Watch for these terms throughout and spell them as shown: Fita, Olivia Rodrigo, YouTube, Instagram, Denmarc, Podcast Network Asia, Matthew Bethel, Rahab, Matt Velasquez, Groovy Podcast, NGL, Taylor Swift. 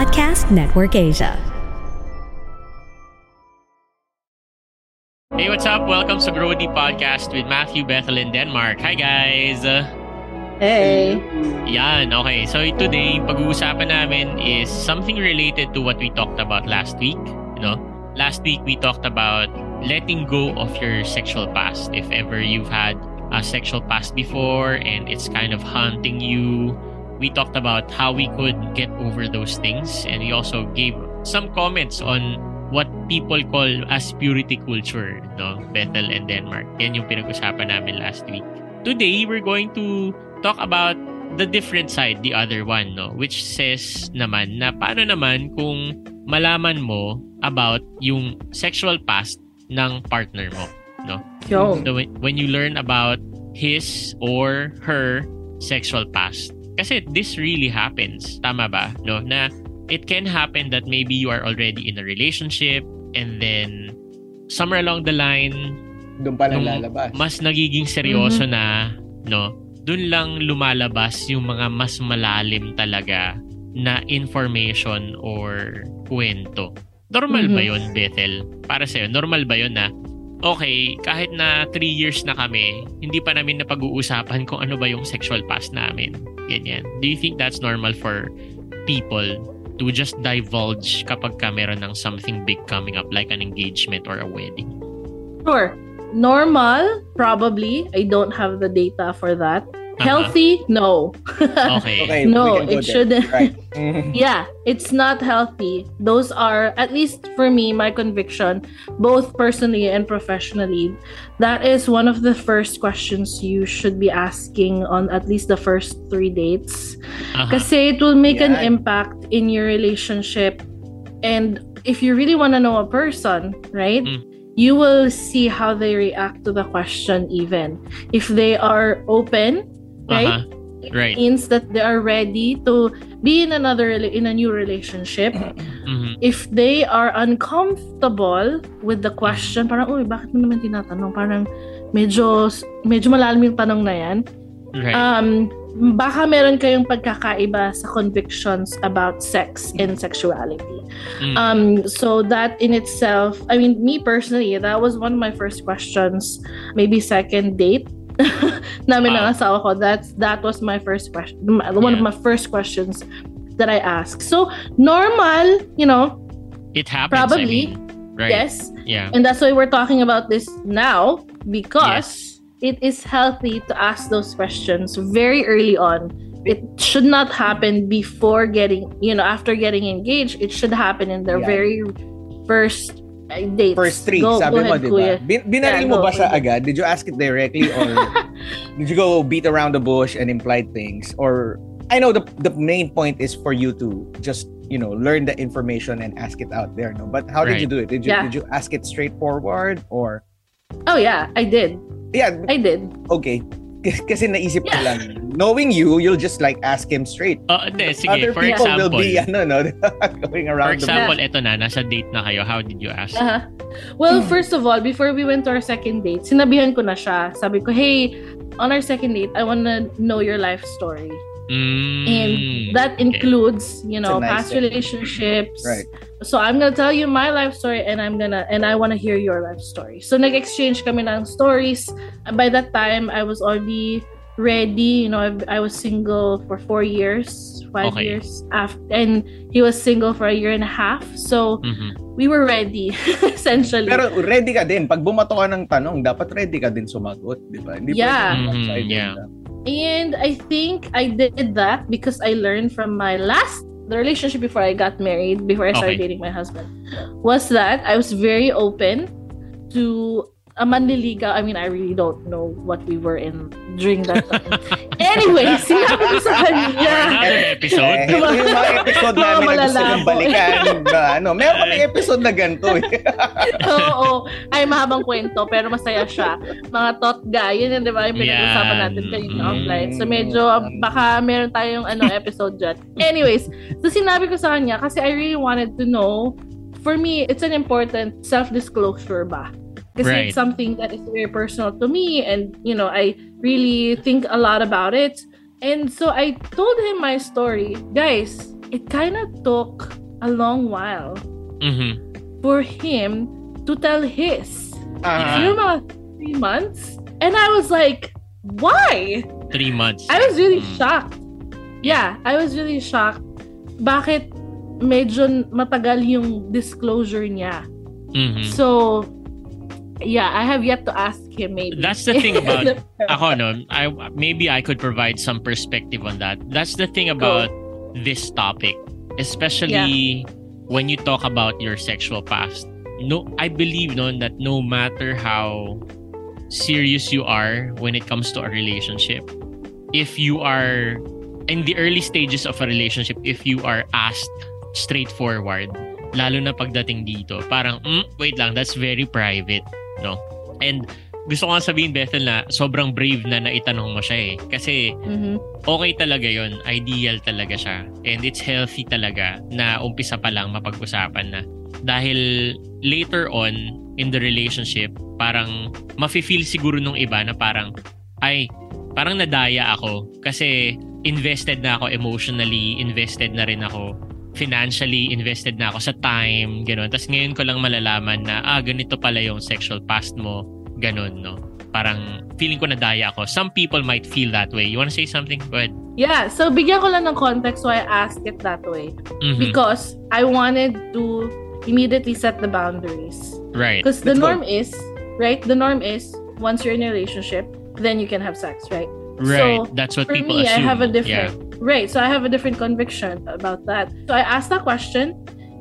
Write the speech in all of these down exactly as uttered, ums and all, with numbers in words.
Podcast Network Asia. Hey, what's up? Welcome to Groovy Podcast with Matthew Bethel in Denmarc. Hi, guys! Hey! Yan, okay. So today, pag-uusapan namin is something related to what we talked about last week. You know, last week, we talked about letting go of your sexual past. If ever you've had a sexual past before and it's kind of haunting you, we talked about how we could get over those things. And we also gave some comments on what people call as purity culture, no? Bethel and Denmarc. Yan yung pinag-usapan namin last week. Today, we're going to talk about the different side, the other one, no? Which says naman na paano naman kung malaman mo about yung sexual past ng partner mo, no? Yo. So when, when you learn about his or her sexual past, kasi this really happens, tama ba, no? Na it can happen that maybe you are already in a relationship and then somewhere along the line, doon pa lalabas. Mas nagiging seryoso mm-hmm. na, no? Doon lang lumalabas yung mga mas malalim talaga na information or kwento. Normal mm-hmm. ba yun, Bethel? Para sa'yo, normal ba yun na, okay, kahit na three years na kami, hindi pa namin napag-uusapan kung ano ba yung sexual past namin. Ganyan. Do you think that's normal for people to just divulge kapag ka meron ng something big coming up like an engagement or a wedding? Sure. Normal, probably. I don't have the data for that. Healthy? No. Okay. Okay, no, it shouldn't. Right. Yeah, it's not healthy. Those are, at least for me, my conviction, both personally and professionally, that is one of the first questions you should be asking on at least the first three dates. Uh-huh. Kasi it will make yeah. an impact in your relationship. And if you really want to know a person, right? Mm. You will see how they react to the question even. If they are open, right? Uh-huh. It right. means that they are ready to be in another in a new relationship. Mm-hmm. If they are uncomfortable with the question, parang, uy, bakit mo naman tinatanong? Parang medyo, medyo malalim yung tanong na yan. Right. Um, baka meron kayong pagkakaiba sa convictions about sex and sexuality. Mm. Um, so that in itself, I mean, me personally, that was one of my first questions, maybe second date namin wow. ng asawa ko. That's, that was my first question, one yeah. of my first questions that I asked. So normal, you know, it happens, probably, I mean, right. yes. Yeah. And that's why we're talking about this now, because... Yes. It is healthy to ask those questions very early on. It should not happen before getting, you know, after getting engaged. It should happen in their yeah. very first dates. First three, go, sabi go ahead, mo, diba? Bin- binaril yeah, mo ba siya agad? Did you ask it directly or did you go beat around the bush and imply things? Or, I know the the main point is for you to just, you know, learn the information and ask it out there, no? But how right. did you do it? Did you, yeah. did you ask it straightforward or? Oh yeah, I did. Yeah, I did. Okay. K- kasi naisip ko yeah. lang. Knowing you, you'll just like ask him straight. Uh, de, sige. Other for people example, will be ano, no, going around. For example, the... eto na, nasa date na kayo. How did you ask? Uh-huh. Well, first of all, before we went to our second date, sinabihan ko na siya. Sabi ko, hey, on our second date, I want to know your life story. Mm, and that includes, okay. you know, nice past thing. Relationships. Right. So I'm gonna tell you my life story, and I'm gonna and I wanna hear your life story. So nag-exchange kami ng stories. By that time, I was already ready. You know, I, I was single for four years, five okay. years after, and he was single for a year and a half. So mm-hmm. we were ready, essentially. Pero ready ka din. Pag bumato ka ng tanong, dapat ready ka din sumagot, di ba? Hindi yeah. pa mm-hmm. yeah. Na. And I think I did that because I learned from my last the relationship before I got married, before I started okay. dating my husband, was that I was very open to a manliligaw. I mean, I really don't know what we were in during that time. Anyway, sinabi ko sa kanya. Another episode? Diba? Yung mga episode namin na gusto kong balikan. Ano, meron kami episode na ganito eh. Oo. Ay, mahabang kwento, pero masaya siya. Mga thought guy, yun yun, di ba? Yung pinag-usapan natin kayo na offline. So, medyo, baka meron tayong ano, episode dyan. Anyways, so sinabi ko sa kanya, kasi I really wanted to know, for me, it's an important self-disclosure ba? Kasi right. it's something that is very personal to me and, you know, I really think a lot about it. And so I told him my story. Guys, it kind of took a long while mm-hmm. for him to tell his. Uh-huh. You know, three months. And I was like, why? Three months. I was really shocked. Yeah, I was really shocked. Bakit medyo matagal yung disclosure niya. Mm-hmm. So, yeah, I have yet to ask him maybe. That's the thing about, ako, no, I, maybe I could provide some perspective on that. That's the thing about oh. this topic. Especially yeah. when you talk about your sexual past. No, I believe no, that no matter how serious you are when it comes to a relationship, if you are in the early stages of a relationship, if you are asked straightforward, lalo na pagdating dito, parang, mm, wait lang, that's very private. No? And gusto ko nga sabihin, Bethel, na sobrang brave na naitanong mo siya eh. Kasi mm-hmm. okay talaga yon, ideal talaga siya. And it's healthy talaga na umpisa pa lang mapag-usapan na. Dahil later on in the relationship, parang mafe-feel siguro nung iba na parang, ay, parang nadaya ako. Kasi invested na ako emotionally, invested na rin ako financially, invested na ako sa time, gano'n. Tapos ngayon ko lang malalaman na, ah, ganito pala yung sexual past mo, ganun, no? Parang feeling ko nadaya ako. Some people might feel that way. You wanna say something? Go ahead. Yeah, so bigyan ko lang ng context why I asked it that way. Mm-hmm. Because I wanted to immediately set the boundaries. Right. Because the norm go. is, right? The norm is, once you're in a relationship, then you can have sex, right? Right, so, that's what for people me, assume. I have a different, yeah. Right, so I have a different conviction about that. So I asked that question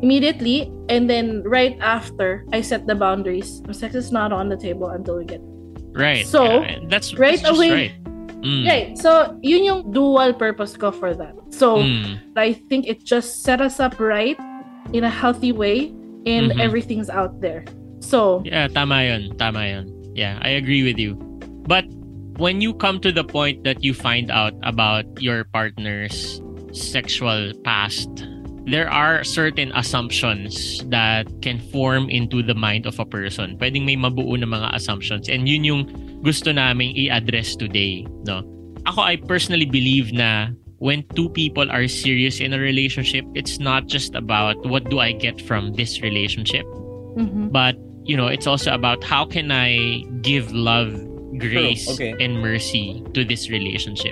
immediately, and then right after, I set the boundaries. Sex is not on the table until we get right. So yeah, that's right that's away. Right. Mm. Right. So yun yung dual purpose ko for that. So mm. I think it just set us up right in a healthy way, and mm-hmm. everything's out there. So yeah, tama yun, tama yun. Yeah, I agree with you. But when you come to the point that you find out about your partner's sexual past, there are certain assumptions that can form into the mind of a person. Pwedeng may mabuo na mga assumptions, and yun yung gusto naming i-address today, no? Ako, I personally believe na when two people are serious in a relationship, it's not just about what do I get from this relationship, mm-hmm. but you know, it's also about how can I give love, grace, okay. and mercy to this relationship.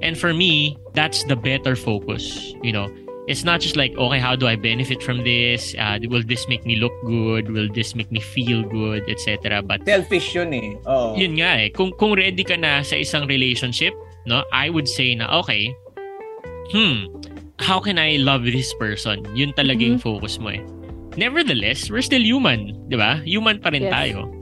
And for me, that's the better focus, you know. It's not just like, okay, how do I benefit from this? Uh, will this make me look good? Will this make me feel good? et cetera. But selfish yun eh. Oo. Yun nga eh. Kung, kung ready ka na sa isang relationship, no, I would say na, okay, hmm, how can I love this person? Yun talaga mm-hmm. yung focus mo eh. Nevertheless, we're still human, di ba? Human pa rin yes. tayo.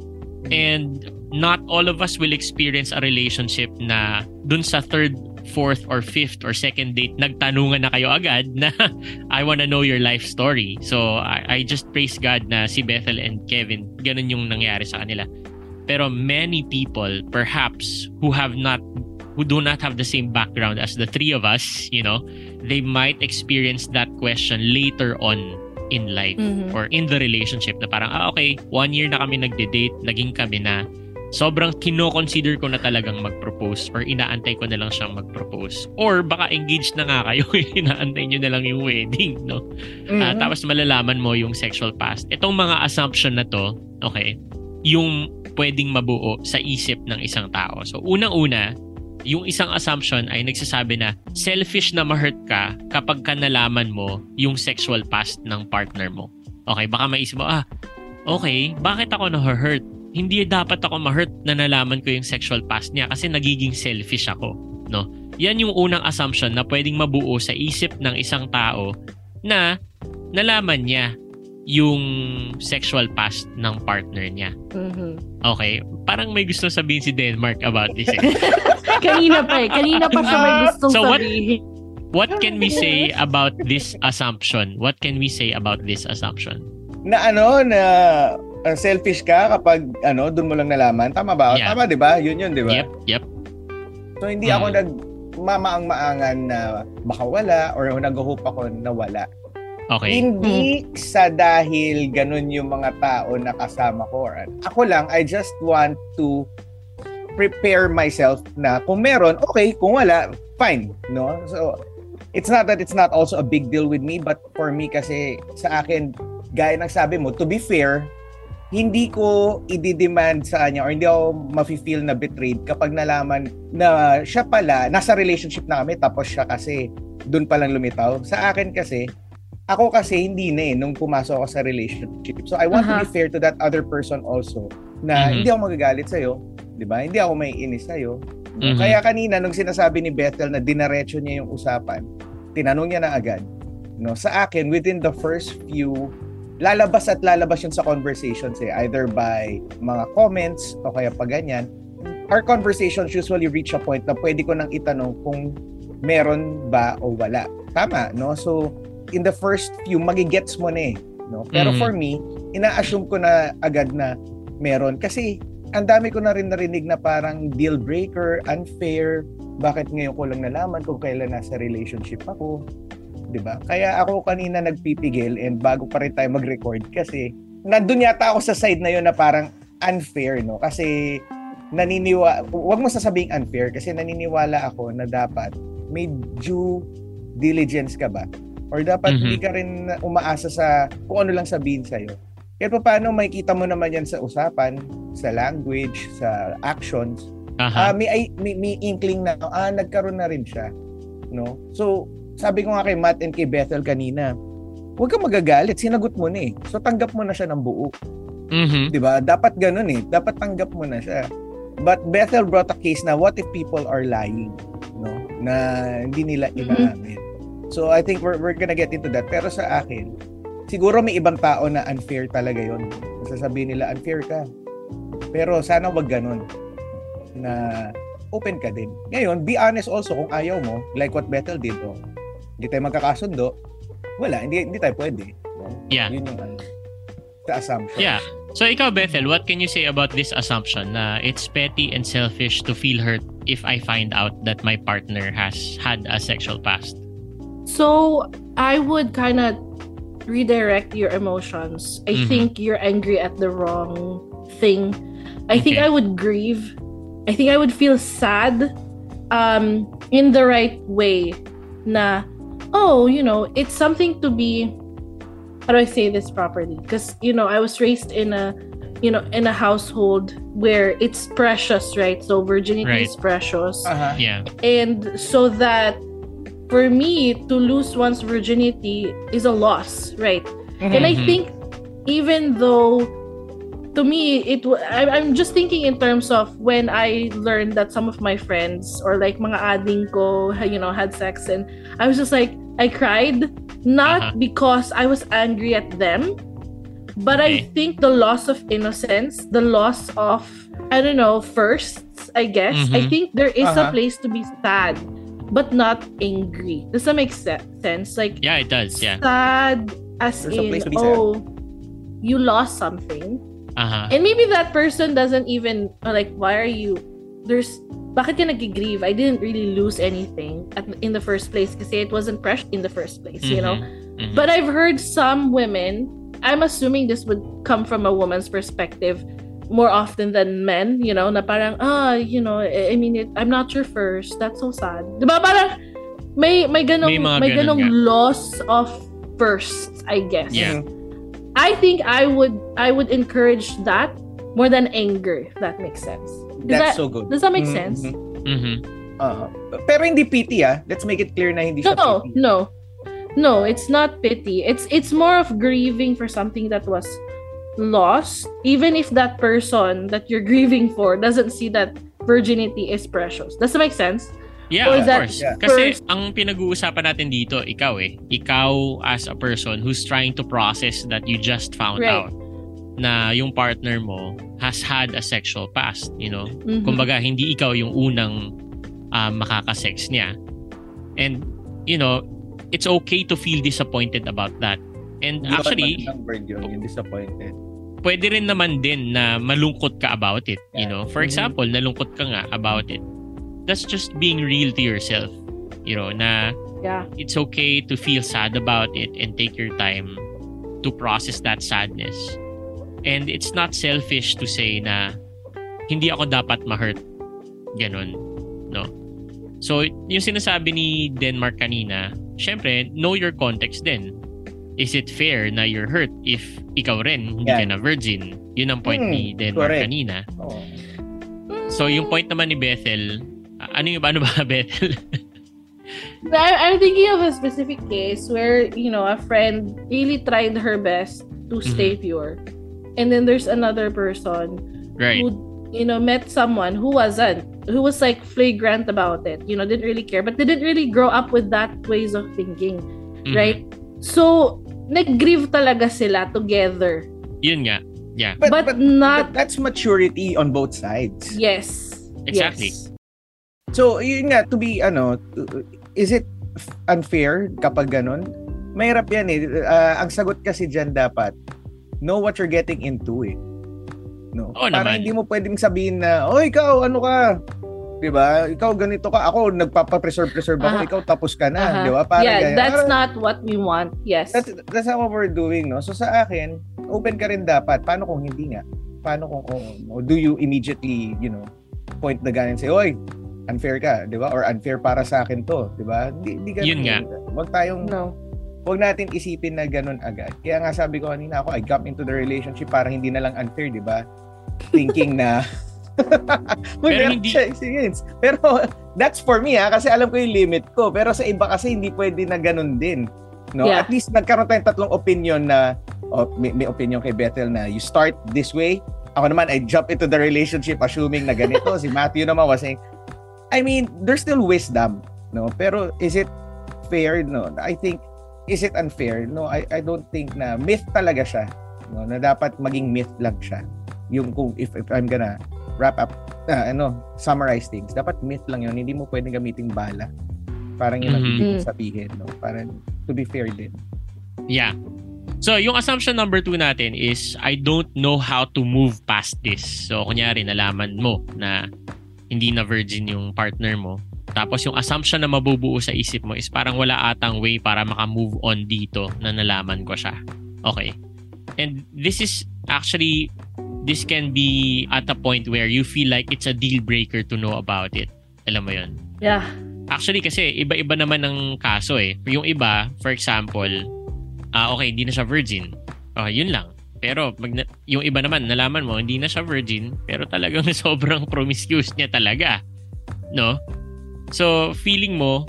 And not all of us will experience a relationship na dun sa third, fourth, or fifth, or second date, nagtanungan na kayo agad na, I wanna know your life story. So, I, I just praise God na si Bethel and Kevin, ganun yung nangyari sa kanila. Pero many people, perhaps, who have not, who do not have the same background as the three of us, you know, they might experience that question later on in life mm-hmm. or in the relationship na parang, ah, okay, one year na kami nagde-date, naging kami na, sobrang kino-consider ko na talagang mag-propose, or inaantay ko na lang siyang mag-propose. Or baka engaged na nga kayo, inaantay nyo na lang yung wedding, no? Mm-hmm. Uh, tapos malalaman mo yung sexual past. Itong mga assumption na to, okay, yung pwedeng mabuo sa isip ng isang tao. So unang-una, yung isang assumption ay nagsasabi na selfish na ma-hurt ka kapag ka nalaman mo yung sexual past ng partner mo. Okay, baka maisip mo, ah, okay, bakit ako na-hurt? Hindi dapat ako ma-hurt na nalaman ko yung sexual past niya kasi nagiging selfish ako, no? Yan yung unang assumption na pwedeng mabuo sa isip ng isang tao na nalaman niya yung sexual past ng partner niya. Mm-hmm. Okay, parang may gusto sabihin si Denmarc about this. Eh. Kanina pa eh. Kanina pa siya may gustong so sabihin. What, what can we say about this assumption? What can we say about this assumption? Na ano, na Uh, selfish ka kapag ano doon mo lang nalaman, tama ba? Yeah. Tama 'di ba? Yun yun 'di ba? Yep, yep. So hindi hmm. ako nagmamaang-maangan na baka wala or naghuhope ako na wala. Okay. Hindi hmm. sa dahil ganun yung mga tao na kasama ko. Ako lang, I just want to prepare myself na kung meron, okay, kung wala, fine, no? So it's not that it's not also a big deal with me, but for me kasi sa akin, gaya ng sabi mo, to be fair, hindi ko i-demand sa kanya or hindi ako ma-feel na betrayed kapag nalaman na siya pala, nasa relationship na kami tapos siya kasi doon palang lumitaw. Sa akin kasi, ako kasi hindi na eh nung pumasok ako sa relationship. So I want uh-huh. to be fair to that other person also na mm-hmm. hindi ako magagalit sa'yo, di ba? Hindi ako maiinis sa'yo. Mm-hmm. Kaya kanina nung sinasabi ni Bethel na dinaretso niya yung usapan, tinanong niya na agad. No, sa akin, within the first few lalabas at lalabas yun sa conversations eh. Either by mga comments o kaya pa ganyan. Our conversations usually reach a point na pwede ko nang itanong kung meron ba o wala. Tama, no? So, in the first few, magigets mo na eh. No? Pero mm-hmm. for me, ina-assume ko na agad na meron. Kasi, ang dami ko na rin narinig na parang deal breaker, unfair. Bakit ngayon ko lang nalaman kung kailan nasa relationship ako? Diba? Kaya ako kanina nagpipigil and bago pa rin tayo mag-record kasi nandun yata ako sa side na yun na parang unfair, no? Kasi naniniwala, huwag mo sasabing unfair kasi naniniwala ako na dapat may due diligence ka ba? Or dapat mm-hmm. hindi ka rin umaasa sa kung ano lang sabihin sa'yo. Kaya pa paano makikita mo naman yan sa usapan, sa language, sa actions. Uh-huh. Uh, may, may, may inkling na, ah, nagkaroon na rin siya, no? So, sabi ko nga kay Matt and kay Bethel kanina, huwag kang magagalit, sinagot mo na eh. So tanggap mo na siya ng buo. Mm-hmm. Diba? Dapat ganun eh. Dapat tanggap mo na siya. But Bethel brought a case na what if people are lying? No? Na hindi nila inaamin. Mm-hmm. So I think we're, we're gonna get into that. Pero sa akin, siguro may ibang tao na unfair talaga yun. Sasabihin nila, unfair ka. Pero sana huwag ganun. Na open ka din. Ngayon, be honest also kung ayaw mo, like what Bethel did. Oh, hindi tayo magkakasundo, wala, hindi, hindi tayo pwede. Yeah. Yun yung the assumption. Yeah. So ikaw, Bethel, what can you say about this assumption na it's petty and selfish to feel hurt if I find out that my partner has had a sexual past? So, I would kind of redirect your emotions. I mm-hmm. think you're angry at the wrong thing. I okay. think I would grieve. I think I would feel sad um, in the right way na oh, you know, it's something to be, how do I say this properly? Because, you know, I was raised in a, you know, in a household where it's precious, right? So virginity right. is precious. Uh-huh. Yeah. And so that for me to lose one's virginity is a loss, right? Mm-hmm. And I think even though to me, it I, I'm just thinking in terms of when I learned that some of my friends or like mga ading ko, you know, had sex and I was just like, I cried, not uh-huh. because I was angry at them, but okay. I think the loss of innocence, the loss of, I don't know, firsts, I guess. Mm-hmm. I think there is uh-huh. a place to be sad, but not angry. Does that make se- sense? Like, yeah, it does. Yeah. Sad as There's in, oh, you lost something. Uh-huh. And maybe that person doesn't even like why are you there's bakit ka nag-grieve? I didn't really lose anything at, in the first place kasi it wasn't fresh in the first place, mm-hmm. you know. Mm-hmm. But I've heard some women, I'm assuming this would come from a woman's perspective more often than men, you know, na parang ah, oh, you know, I mean it, I'm not your first. That's so sad. Diba parang may may ganong may, may ganong ganun, loss of firsts, I guess. Yeah. I think I would I would encourage that more than anger, if that makes sense. Is That's that, so good. Does that make mm-hmm. sense? Mm-hmm. Uh, pero hindi pity, ah. Let's make it clear na hindi siya no, pity. No, no. No, it's not pity. It's it's more of grieving for something that was lost, even if that person that you're grieving for doesn't see that virginity is precious. Does that make sense? Yeah, or of course. Yeah. Kasi ang pinag-uusapan natin dito, ikaw eh. Ikaw as a person who's trying to process that you just found right. out na yung partner mo has had a sexual past, you know? Mm-hmm. Kumbaga, hindi ikaw yung unang uh, makakasex niya. And, you know, it's okay to feel disappointed about that. And hindi actually, yun, yung disappointed. Pwede rin naman din na malungkot ka about it, yeah. you know? For mm-hmm. example, nalungkot ka nga about it. That's just being real to yourself, you know, na yeah. it's okay to feel sad about it and take your time to process that sadness. And it's not selfish to say na hindi ako dapat ma-hurt. Ganun, no? So, yung sinasabi ni Denmarc kanina, syempre, know your context din. Is it fair na you're hurt if ikaw rin, hindi yeah. ka na virgin? Yun ang point hmm, ni Denmarc correct. kanina. Oh. So, yung point naman ni Bethel, ano yung ano ba, Bethel? I'm thinking of a specific case where, you know, a friend really tried her best to stay mm-hmm. pure. And then there's another person right. who, you know, met someone who wasn't, who was like flagrant about it, you know, didn't really care, but they didn't really grow up with that ways of thinking. Mm-hmm. Right? So, nag-grieve talaga sila together. Yun nga. Yeah. But, but, but not... But that's maturity on both sides. Yes. Exactly. Yes. So, yun nga, to be, ano, is it unfair kapag ganun? Mahirap yan eh. Uh, ang sagot kasi dyan dapat, know what you're getting into eh. No? Oh, parang naman. Hindi mo pwedeng sabihin na, oh, ikaw, ano ka? Diba? Ikaw ganito ka. Ako nagpapa-preserve-preserve ako. Uh-huh. Ikaw tapos ka na, uh-huh. 'di ba? Para yeah, ganyan. That's parang, not what we want. Yes. That's that's how we're doing, no? So sa akin, open ka rin dapat. Paano kung hindi nga? Paano kung kung oh, do you immediately, you know, point the gun and say, "Oy, unfair ka," 'di ba? Or unfair para sa akin 'to, 'di ba? Hindi hindi ganun. Yun nga. Wag tayong no. Wag natin isipin na ganun agad. Kaya nga sabi ko kanina ako, I got into the relationship para hindi na lang unfair, 'di ba? Thinking na pero, hindi... pero that's for me ha, kasi alam ko yung limit ko, pero sa iba kasi hindi pwede na ganun din, no? Yeah. At least nagkaroon tayong tatlong opinion na oh, may, may opinion kay Bethel na you start this way, ako naman I jump into the relationship assuming na ganito. Si Matthew naman was saying, I mean there's still wisdom, no? Pero is it fair? No, I think is it unfair? No, I, I don't think na myth talaga siya, no? Na dapat maging myth lang siya yung kung if, if I'm gonna wrap up, uh, ano, summarize things. Dapat myth lang yun. Hindi mo pwedeng gamitin bala. Parang yun ang mm-hmm. hindi sabihin. No? Parang to be fair din. Yeah. So, yung assumption number two natin is I don't know how to move past this. So, kunyari, nalaman mo na hindi na virgin yung partner mo. Tapos, yung assumption na mabubuo sa isip mo is parang wala atang way para makamove on dito na nalaman ko siya. Okay. And this is actually... This can be at a point where you feel like it's a deal breaker to know about it. Alam mo yun? Yeah. Actually kasi iba-iba naman ang kaso eh. Yung iba, for example, uh, okay, hindi na siya virgin. Okay, yun lang. Pero pag na- yung iba naman, nalaman mo, hindi na siya virgin, pero talagang sobrang promiscuous niya talaga. No? So, feeling mo,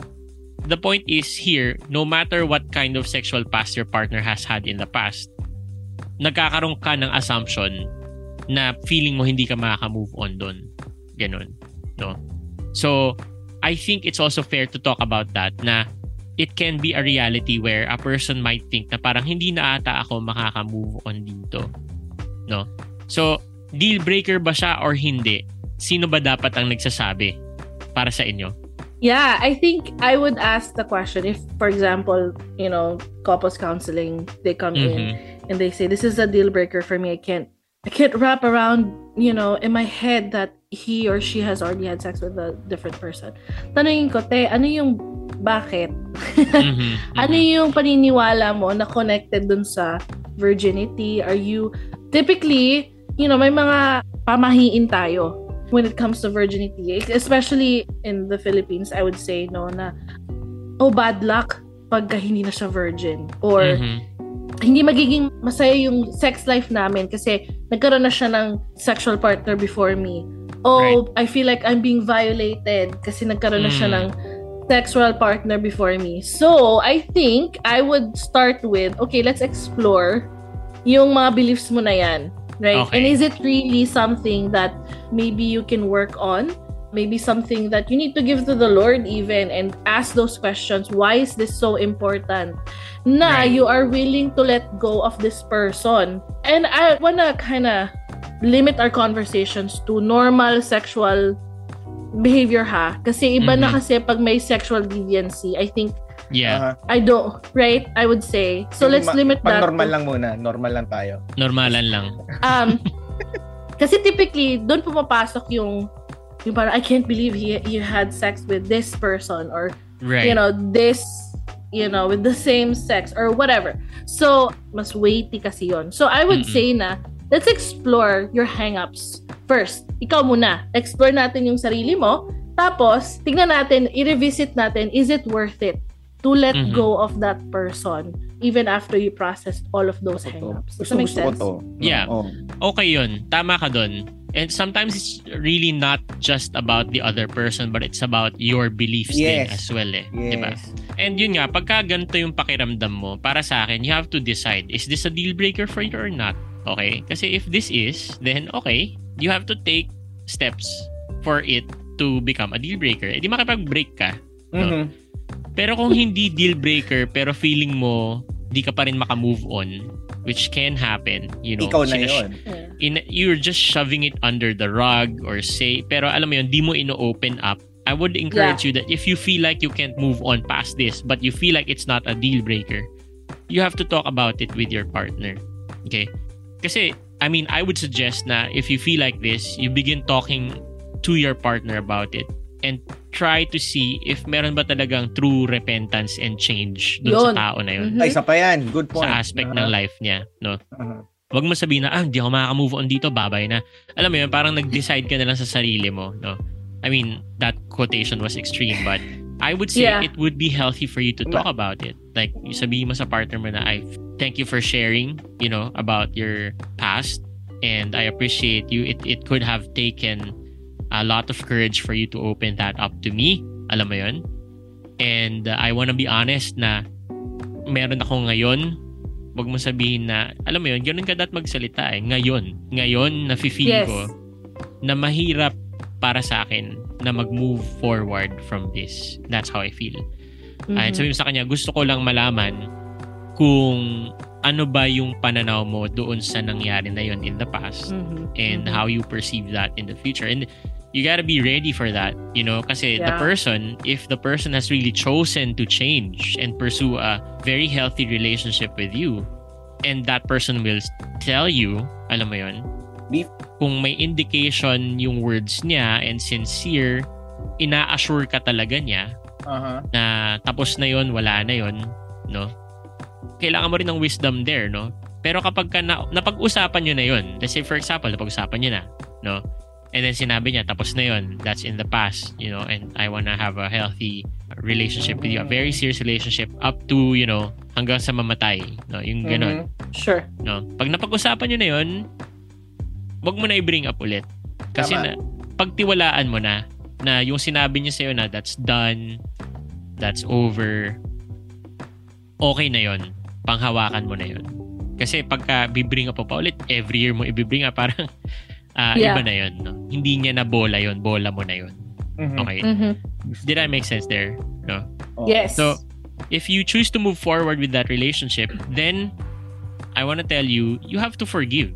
the point is here, no matter what kind of sexual past your partner has had in the past, nagkakaroon ka ng assumption na feeling mo hindi ka makaka-move on doon. Ganun. No? So, I think it's also fair to talk about that na it can be a reality where a person might think na parang hindi na ata ako makaka-move on dito. No? So, deal breaker ba siya or hindi? Sino ba dapat ang nagsasabi para sa inyo? Yeah, I think I would ask the question if, for example, you know, couples counseling, they come mm-hmm. in and they say, this is a deal breaker for me. I can't I can't wrap around, you know, in my head that he or she has already had sex with a different person. Tanungin ko, te, ano yung bakit? Mm-hmm. Ano yung paniniwala mo na connected dun sa virginity? Are you, typically, you know, may mga pamahiin tayo when it comes to virginity. Especially in the Philippines, I would say, no, na, oh, bad luck pagka hindi na siya virgin. Or, mm-hmm. hindi magiging masaya yung sex life namin kasi nagkaroon na siya ng sexual partner before me. Oh, right. I feel like I'm being violated kasi nagkaroon mm. na siya ng sexual partner before me. So, I think I would start with, okay, let's explore yung mga beliefs mo na yan. Right? Okay. And is it really something that maybe you can work on? Maybe something that you need to give to the Lord even and ask those questions. Why is this so important? Na right. you are willing to let go of this person. And I wanna kind of limit our conversations to normal sexual behavior ha. Kasi iba mm-hmm. na kasi pag may sexual deviancy. I think, yeah, uh-huh. I don't, right? I would say. So yung let's ma- limit that. Normal to, lang muna. Normal lang tayo. Normalan lang. Um, kasi typically, doon pumapasok yung Yung parang, I can't believe he he had sex with this person or, right. you know, this, you know, with the same sex or whatever. So, mas weighty kasi yon. So, I would mm-hmm. say na, let's explore your hang-ups first. Ikaw muna. Explore natin yung sarili mo Tapos, tignan natin, i-revisit natin, is it worth it to let mm-hmm. go of that person even after you processed all of those hang-ups? Does that make sense? Yeah. Okay yun. Tama ka dun. And sometimes it's really not just about the other person, but it's about your beliefs yes. din as well eh. Yes. Diba? And yun nga, pagka ganito yung pakiramdam mo, para sa akin, you have to decide, is this a deal breaker for you or not? Okay? Kasi if this is, then okay, you have to take steps for it to become a deal breaker. Eh di makipag-break ka. No? Mm-hmm. Pero kung hindi deal breaker, pero feeling mo, di ka pa rin makamove on, which can happen, you know. Ikaw na yun. In, you're just shoving it under the rug or say, pero alam mo yun, di mo ino-open up. I would encourage yeah. you that if you feel like you can't move on past this, but you feel like it's not a deal breaker, you have to talk about it with your partner. Okay? Kasi, I mean, I would suggest na if you feel like this, you begin talking to your partner about it and try to see if meron ba talagang true repentance and change doon sa tao na yun. Mm-hmm. Ay, isa pa yan. Good point. Sa aspect uh-huh. ng life niya. No? Uh-huh. Wag mo sabihin na, ah, hindi ako maka-move on dito, babay na. Alam mo yun, parang nag-decide ka na lang sa sarili mo. No? I mean, that quotation was extreme, but I would say yeah. it would be healthy for you to talk about it. Like, sabihin mo sa partner mo na, I thank you for sharing, you know, about your past, and I appreciate you. It, it could have taken a lot of courage for you to open that up to me. Alam mo yun? And uh, I wanna be honest na meron ako ngayon. Wag mo sabihin na, alam mo yun, ganun ka dapat magsalita eh. Ngayon. Ngayon, nafe-feel yes. ko na mahirap para sa akin na mag-move forward from this. That's how I feel. Mm-hmm. Uh, and sabi mo sa kanya, gusto ko lang malaman kung ano ba yung pananaw mo doon sa nangyari na yun in the past mm-hmm. and mm-hmm. how you perceive that in the future. And you gotta be ready for that, you know, kasi yeah. the person, if the person has really chosen to change and pursue a very healthy relationship with you, and that person will tell you, alam mo yun, kung may indication yung words niya and sincere, ina-assure ka talaga niya uh-huh. na tapos na yun, wala na yun, no? Kailangan mo rin ng wisdom there, no? Pero kapag ka na, napag-usapan nyo na yun, let's say for example, napag-usapan nyo na, no? And then sinabi niya, tapos na yun. That's in the past, you know, and I wanna have a healthy relationship with you, a very serious relationship up to, you know, hanggang sa mamatay, no? Yung ganun. Mm-hmm. Sure. No? Pag napag-usapan nyo na yun, wag mo na i-bring up ulit. Kasi na, pagtiwalaan mo na, na yung sinabi niya sa'yo na, that's done, that's over, okay na yun. Panghawakan mo na yun. Kasi pagka bibring up pa ulit, every year mo ibibring up, parang uh, yeah. iba na yun. No? Hindi niya na bola yun. Bola mo na yun. Mm-hmm. Okay? Mm-hmm. Did I make sense there? No? Oh. Yes. So, if you choose to move forward with that relationship, then, I wanna tell you, you have to forgive.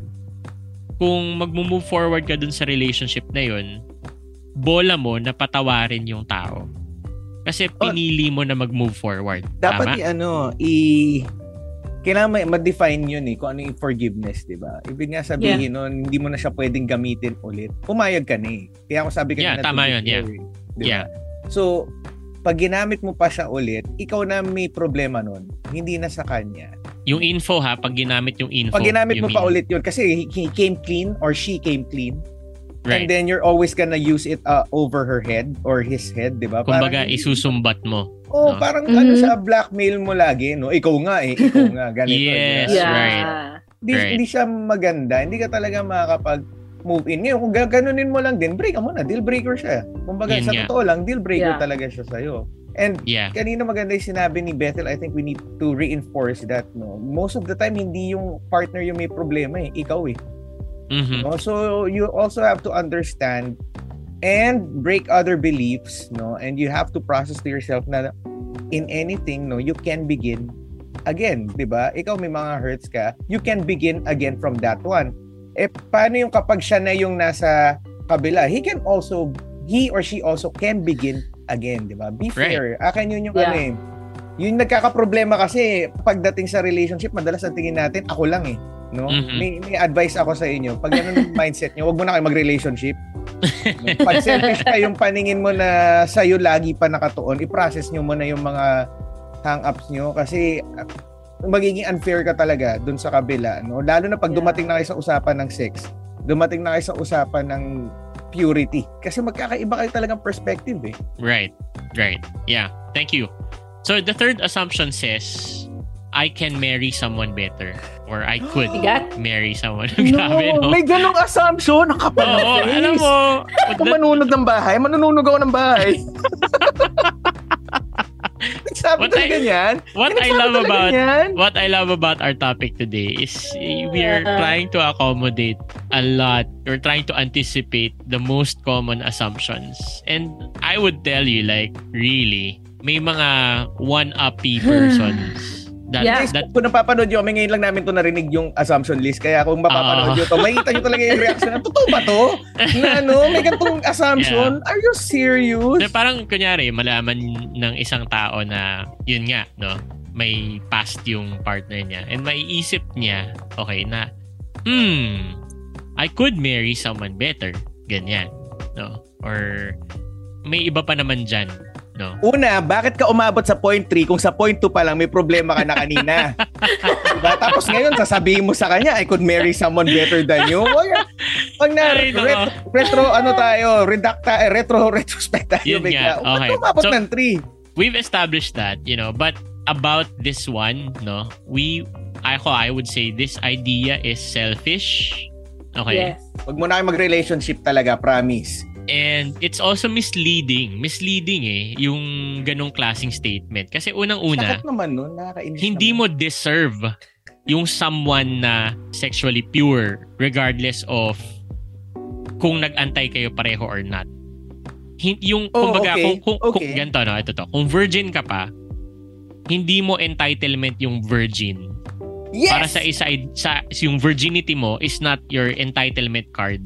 Kung mag-move forward ka dun sa relationship na yun, bola mo na patawarin yung tao. Kasi pinili mo na mag-move forward. Dapat tama? i-ano, i- kailangan may ma-define yun eh, kung ano yung forgiveness, diba? Ibig nga sabihin yeah. nun, hindi mo na siya pwedeng gamitin ulit. Pumayag ka na eh. Kaya ko sabi ka yeah, na tama yun, yeah. Diba? Yeah. So, pag ginamit mo pa siya ulit, ikaw na may problema nun. Hindi na sa kanya. Yung info ha, pag ginamit yung info. Pag ginamit mo mean. pa ulit yun, kasi he came clean or she came clean. Right. And then you're always gonna use it uh, over her head or his head, diba? Kumbaga, parang, isusumbat mo. Oh, no? Parang mm-hmm. ano sa blackmail mo lagi, no? Ikaw nga eh, ikaw nga, ganito. yes, yeah. right. Hindi right. siya maganda. Hindi ka talaga makakapag-move in. Ngayon, kung ganunin mo lang din, break mo na, deal breaker siya. Kumbaga, Yan sa nga. totoo lang, deal breaker yeah. talaga siya sa'yo. And yeah. kanina maganda yung sinabi ni Bethel, I think we need to reinforce that, no? Most of the time, hindi yung partner yung may problema eh, ikaw eh. Mm-hmm. No? So you also have to understand and break other beliefs, no? And you have to process to yourself na in anything, no, you can begin again, diba? Ikaw may mga hurts ka, you can begin again from that one. Eh paano yung kapag siya na yung nasa kabila? He can also, he or she also can begin again, diba? Be fair. Right. Akin yun yung yeah. ano eh. Yung nagkakaproblema kasi pagdating sa relationship, madalas ang tingin natin ako lang eh. No? Mm-hmm. May, may advice ako sa inyo. Pag yan ang mindset nyo, huwag mo na kayo mag-relationship. No? Pag selfish ka, yung paningin mo na sa'yo lagi pa nakatuon, i-process nyo muna yung mga hang-ups nyo kasi magiging unfair ka talaga dun sa kabila. No? Lalo na pag dumating na kayo sa usapan ng sex, dumating na kayo sa usapan ng purity. Kasi magkakaiba kayo talagang perspective eh. Right, right. Yeah, thank you. So the third assumption says, I can marry someone better. Or I could marry someone. No, grabe, no? May ganong assumption. Ang kapal na face. Oo, alam mo. Kung manunog ng bahay, manununog ako ng bahay. Nagsabi talaga ganyan. What I love about ganyan? What I love about our topic today is we're yeah. trying to accommodate a lot. We're trying to anticipate the most common assumptions. And I would tell you, like, really, may mga one-uppy persons. That, yeah. that, kung napapanood nyo, may ngayon lang namin to narinig yung assumption list. Kaya kung mapapanood uh, nyo to, makikita nyo talaga yung reaction na, totoo ba to? Na ano, may gantong assumption? Yeah. Are you serious? Na parang kunyari, malaman ng isang tao na, yun nga, no? May past yung partner niya. And maiisip niya, okay, na, hmm, I could marry someone better. Ganyan, no? Or, may iba pa naman dyan. No. Una, bakit ka umabot sa point three kung sa point two pa lang may problema ka na kanina? Diba? Tapos ngayon, sasabihin mo sa kanya, I could marry someone better than you. Pag na Ay, no. retro, retro, ano tayo, redacta, eh, retro, retrospect tayo. Yun nga. Okay. Umabot so, ng three. We've established that, you know, but about this one, no, we, ako, I would say this idea is selfish. Okay. Yes. Huwag mo na kayo mag-relationship talaga, promise. And it's also misleading. Misleading eh, yung ganong klaseng statement. Kasi unang-una, naman, no? Hindi naman. Mo deserve yung someone na sexually pure regardless of kung nag-antay kayo pareho or not. Yung, oh, kumbaga, okay. kung, kung, okay. kung ganito, no? Ito to. Kung virgin ka pa, hindi mo entitlement yung virgin. Yes! Para sa isa, sa, yung virginity mo is not your entitlement card.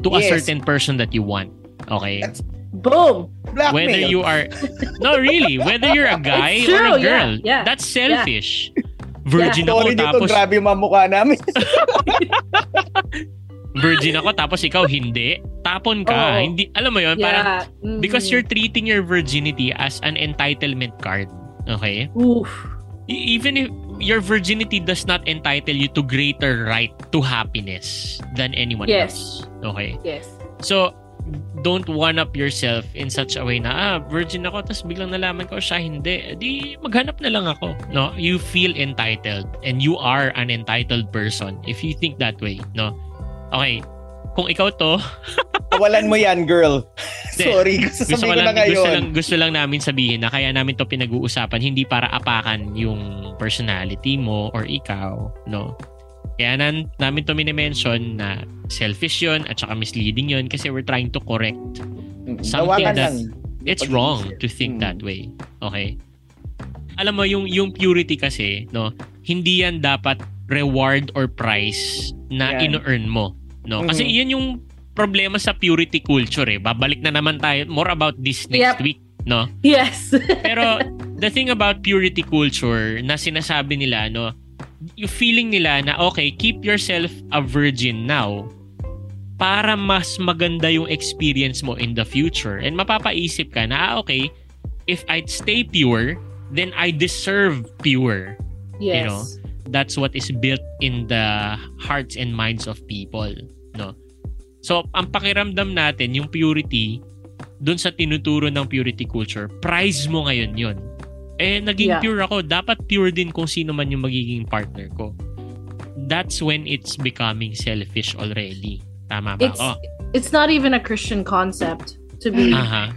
To yes. a certain person that you want. Okay? That's, boom! Blackmail. Whether you are... No, really. Whether you're a guy true, or a girl. Yeah, yeah, that's selfish. Yeah. Virgin yeah. ako Sorry tapos... Sorry grabe yung mga mukha namin. Virgin ako tapos ikaw hindi. Tapon ka. Oh. Hindi, alam mo yun? Yeah. Parang, mm-hmm. Because you're treating your virginity as an entitlement card. Okay? Oof. Even if... Your virginity does not entitle you to greater right to happiness than anyone yes. else. Okay? Yes. So, don't one-up yourself in such a way na, ah, virgin ako, tapos biglang nalaman ko, siya hindi. Di, maghanap na lang ako. No? You feel entitled and you are an entitled person if you think that way. No? Okay. Kung ikaw to... Tawalan mo yan, girl. Sorry. Gusto ko lang, na gusto, lang, gusto lang namin sabihin na kaya namin to pinag-uusapan hindi para apakan yung personality mo or ikaw. No? Kaya nan, namin to minimension na selfish yun at saka misleading yun kasi we're trying to correct something Dawakan that... Lang. It's wrong to think hmm. that way. Okay? Alam mo, yung, yung purity kasi, no, hindi yan dapat reward or price na yeah. ino-earn mo. No, kasi mm-hmm. iyan yung problema sa purity culture eh. Babalik na naman tayo more about this next yep. week, no? Yes. Pero the thing about purity culture na sinasabi nila, no, yung feeling nila na okay, keep yourself a virgin now para mas maganda yung experience mo in the future. And mapapaisip ka na ah, okay, if I stay pure, then I deserve pure. Yes. You know? That's what is built in the hearts and minds of people, no? So, ang pakiramdam natin, yung purity, dun sa tinuturo ng purity culture, prize mo ngayon yun. Eh, naging yeah. pure ako. Dapat pure din kung sino man yung magiging partner ko. That's when it's becoming selfish already. Tama ba? It's, oh. it's not even a Christian concept to be... Uh-huh.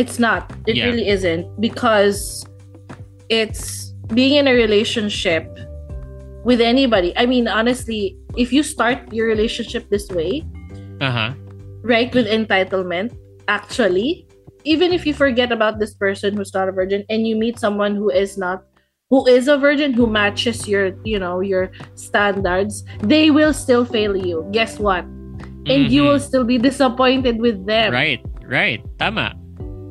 It's not. It yeah. really isn't. Because it's being in a relationship... with anybody. I mean, honestly, if you start your relationship this way, uh-huh. right, with entitlement, actually, even if you forget about this person who's not a virgin and you meet someone who is not, who is a virgin, who matches your, you know, your standards, they will still fail you. Guess what? And mm-hmm. you will still be disappointed with them. Right, right. Tama.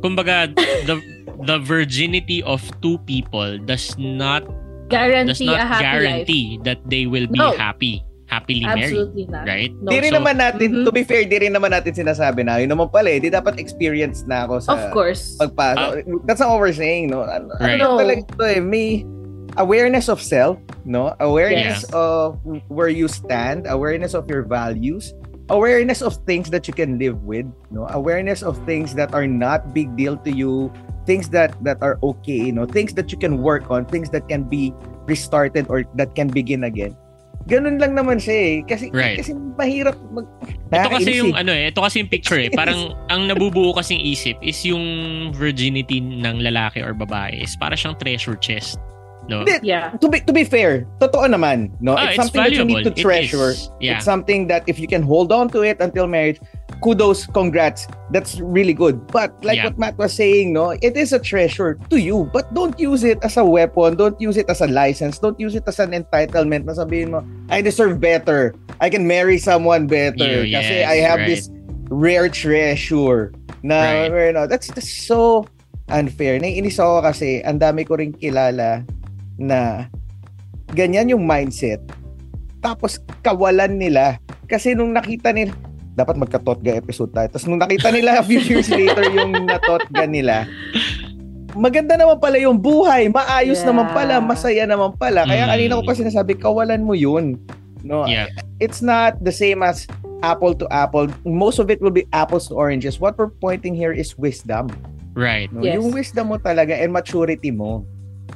Kumbaga, the, the virginity of two people does not guarantee does not guarantee life. That they will be no. happy happily absolutely married not. Right no. Di rin so, naman natin mm-hmm. to be fair di rin naman natin sinasabi na yun naman pala eh di dapat experience na ako sa of course pagpasok uh, that's not what we're saying no ano, right. ano no. talaga ito eh may awareness of self no awareness yes. of where you stand awareness of your values awareness of things that you can live with, no? Awareness of things that are not big deal to you, things that that are okay, you know, things that you can work on, things that can be restarted or that can begin again. Ganun lang naman siya eh. Kasi, right. kasi mahirap mag... Ito kasi yung, ano eh, ito kasi yung picture eh. Parang ang nabubuo kasing isip is yung virginity ng lalaki or babae is para siyang treasure chest. No? Yeah. To be to be fair, totoo naman, no? Oh, it's something it's that you need to treasure. It is, yeah. It's something that if you can hold on to it until marriage, kudos, congrats. That's really good. But like yeah. what Matt was saying, no, it is a treasure to you, but don't use it as a weapon, don't use it as a license, don't use it as an entitlement na sabihin mo, I deserve better. I can marry someone better you, kasi yes, I have right. this rare treasure. Na, right. no, that's, that's so unfair. Naiinis ako kasi ang dami ko ring kilala na ganyan yung mindset. Tapos kawalan nila kasi nung nakita nila, dapat magka-totga episode tayo. Tapos nung nakita nila a few years later yung natotga nila, maganda naman pala yung buhay, maayos yeah. naman pala, masaya naman pala. Kaya mm. kanina ko pa sinasabi, kawalan mo yun. No, yeah. It's not the same as apple to apple. Most of it will be apples to oranges. What we're pointing here is wisdom. Right. No, yes. Yung wisdom mo talaga and maturity mo.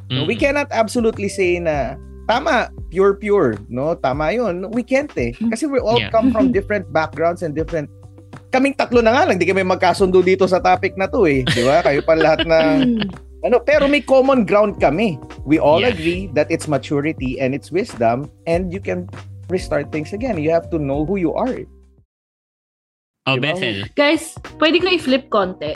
No, we cannot absolutely say na tama, pure pure, no? Tama 'yun. We can't eh. Kasi we all yeah. come from different backgrounds and different. Kaming tatlo na nga lang, hindi kami magkasundo dito sa topic na 'to eh, 'di ba? Kayo pa lahat na ano, pero may common ground kami. We all yeah. agree that it's maturity and it's wisdom and you can restart things again. You have to know who you are. Oh, diba? Bethel. Guys, pwede ko i-flip konti.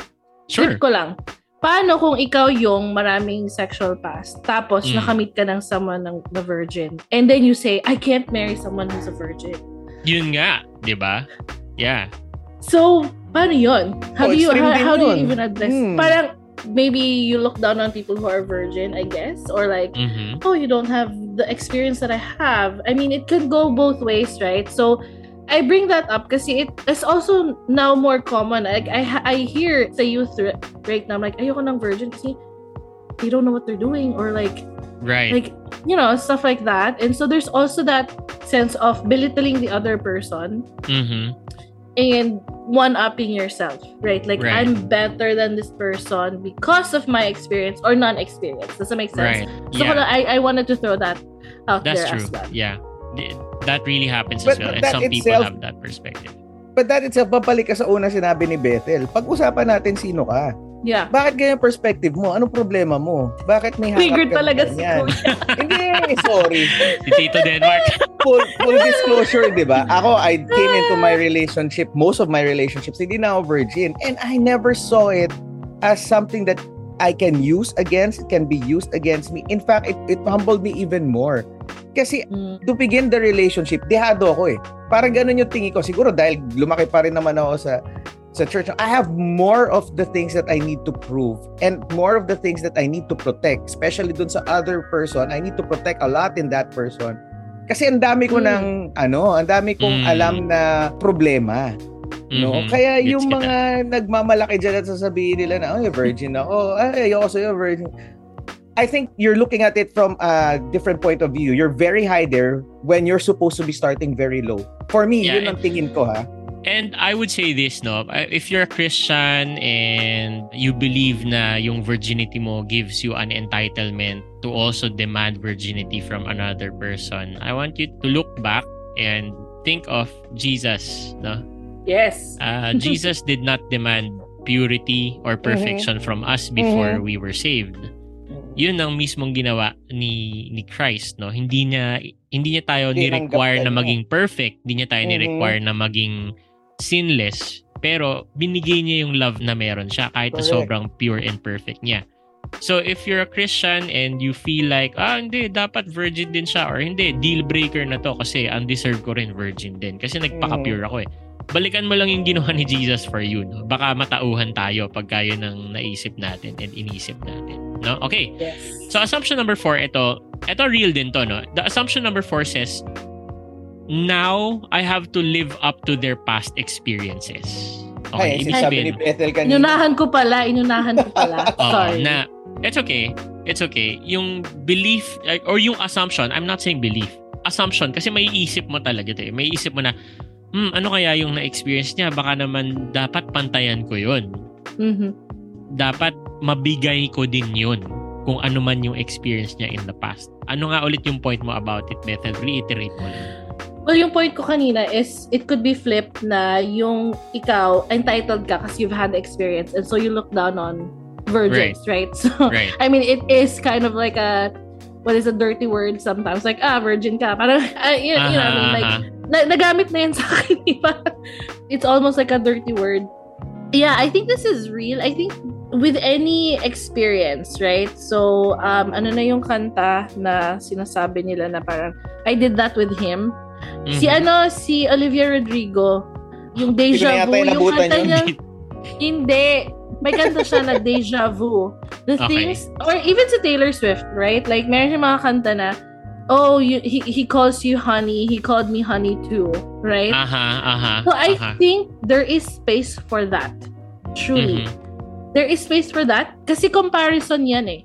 Sure. Flip ko lang. Paano kung ikaw yung maraming sexual past tapos mm. nakamit ka ng someone ng na virgin and then you say, I can't marry someone who's a virgin. Yun nga, di ba? Yeah. So, paano yun? How oh, do you, how, how do you even address? Mm. Parang, maybe you look down on people who are virgin, I guess. Or like, mm-hmm. oh, you don't have the experience that I have. I mean, it could go both ways, right? So, I bring that up kasi it is also now more common. Like I I hear sa youth right now, I'm like, ayoko ng virgin kasi they don't know what they're doing or like, right. like, you know, stuff like that. And so there's also that sense of belittling the other person mm-hmm. and one-upping yourself, right? Like right. I'm better than this person because of my experience or non-experience. Does that make sense? Right. So yeah. I I wanted to throw that out That's there true. As well. Yeah. That really happens but, as well. And some itself, people have that perspective. But that itself, babalik ka sa una sinabi ni Bethel. Pag-usapan natin sino ka. Yeah. Bakit ganyan perspective mo? Anong problema mo? Bakit may hakap Figured ka talaga si Kuya. Hindi, sorry. Si Tito Denmarc. Full, full disclosure, di ba? Ako, I came into my relationship, most of my relationships, hindi na ako virgin. And I never saw it as something that I can use against, it can be used against me. In fact, it, it humbled me even more. Kasi to begin the relationship, dehado ako eh. Parang ganun yung tingin ko. Siguro dahil lumaki pa rin naman ako sa, sa church. I have more of the things that I need to prove and more of the things that I need to protect. Especially dun sa other person. I need to protect a lot in that person. Kasi ang dami ko mm. ng, ano, ang dami kong mm. alam na problema. No? Mm-hmm. Kaya yung It's mga it. nagmamalaki dyan at sasabihin nila na, oh, virgin ako. Ay, ayoko sa'yo, virgin. I think you're looking at it from a different point of view. You're very high there when you're supposed to be starting very low. For me, yeah, yun ang tingin ko, ha? And I would say this, no? If you're a Christian and you believe na yung virginity mo gives you an entitlement to also demand virginity from another person, I want you to look back and think of Jesus, no? Yes. Uh, Jesus did not demand purity or perfection mm-hmm. from us before mm-hmm. we were saved. Yun ang mismong ginawa ni ni Christ, no? Hindi niya hindi niya tayo ni-require na maging perfect, hindi niya tayo mm-hmm. ni-require na maging sinless, pero binigay niya yung love na meron siya kahit na sobrang pure and perfect niya. So if you're a Christian and you feel like, ah, hindi, dapat virgin din siya or hindi, deal breaker na to kasi undeserved ko rin virgin din kasi nagpaka-pure ako eh. Balikan mo lang yung ginawa ni Jesus for you, no? Baka matauhan tayo pagka yun ang naisip natin and inisip natin, no? Okay. Yes. So assumption number four, ito, ito real din to, no? The assumption number four says, now I have to live up to their past experiences. Okay, ay, ibig sabihin, sabi ni Bethel kanina. Inunahan ko pala, inunahan ko pala. Sorry. Na, it's okay, it's okay. Yung belief, or yung assumption, I'm not saying belief, assumption, kasi may isip mo talaga ito eh. May isip mo na, mm, ano kaya yung na-experience niya? Baka naman dapat pantayan ko yun. Mm-hmm. Dapat mabigay ko din yun kung ano man yung experience niya in the past. Ano nga ulit yung point mo about it, Bethel? Reiterate mo lang. Well, yung point ko kanina is it could be flipped na yung ikaw, entitled ka kasi you've had the experience and so you look down on virgins, right? right? So, right. I mean, it is kind of like a, what is a dirty word sometimes? Like, ah, virgin ka. Parang, uh, you, uh-huh, you know, I mean, like, na- nagamit na yan sa akin, di ba? It's almost like a dirty word. Yeah, I think this is real. I think with any experience, right? So, um, ano na yung kanta na sinasabi nila na parang, I did that with him. Mm-hmm. Si ano, si Olivia Rodrigo, yung Deja Vu, yung kanta niya. Hindi. May kanta siya na Deja Vu. The okay. things, or even si Taylor Swift, right? Like, meron siya mga kanta na, oh, you, he, he calls you honey, he called me honey too, right? Aha, uh-huh, aha. Uh-huh, so I uh-huh. think there is space for that. Truly. Mm-hmm. There is space for that kasi comparison yan eh.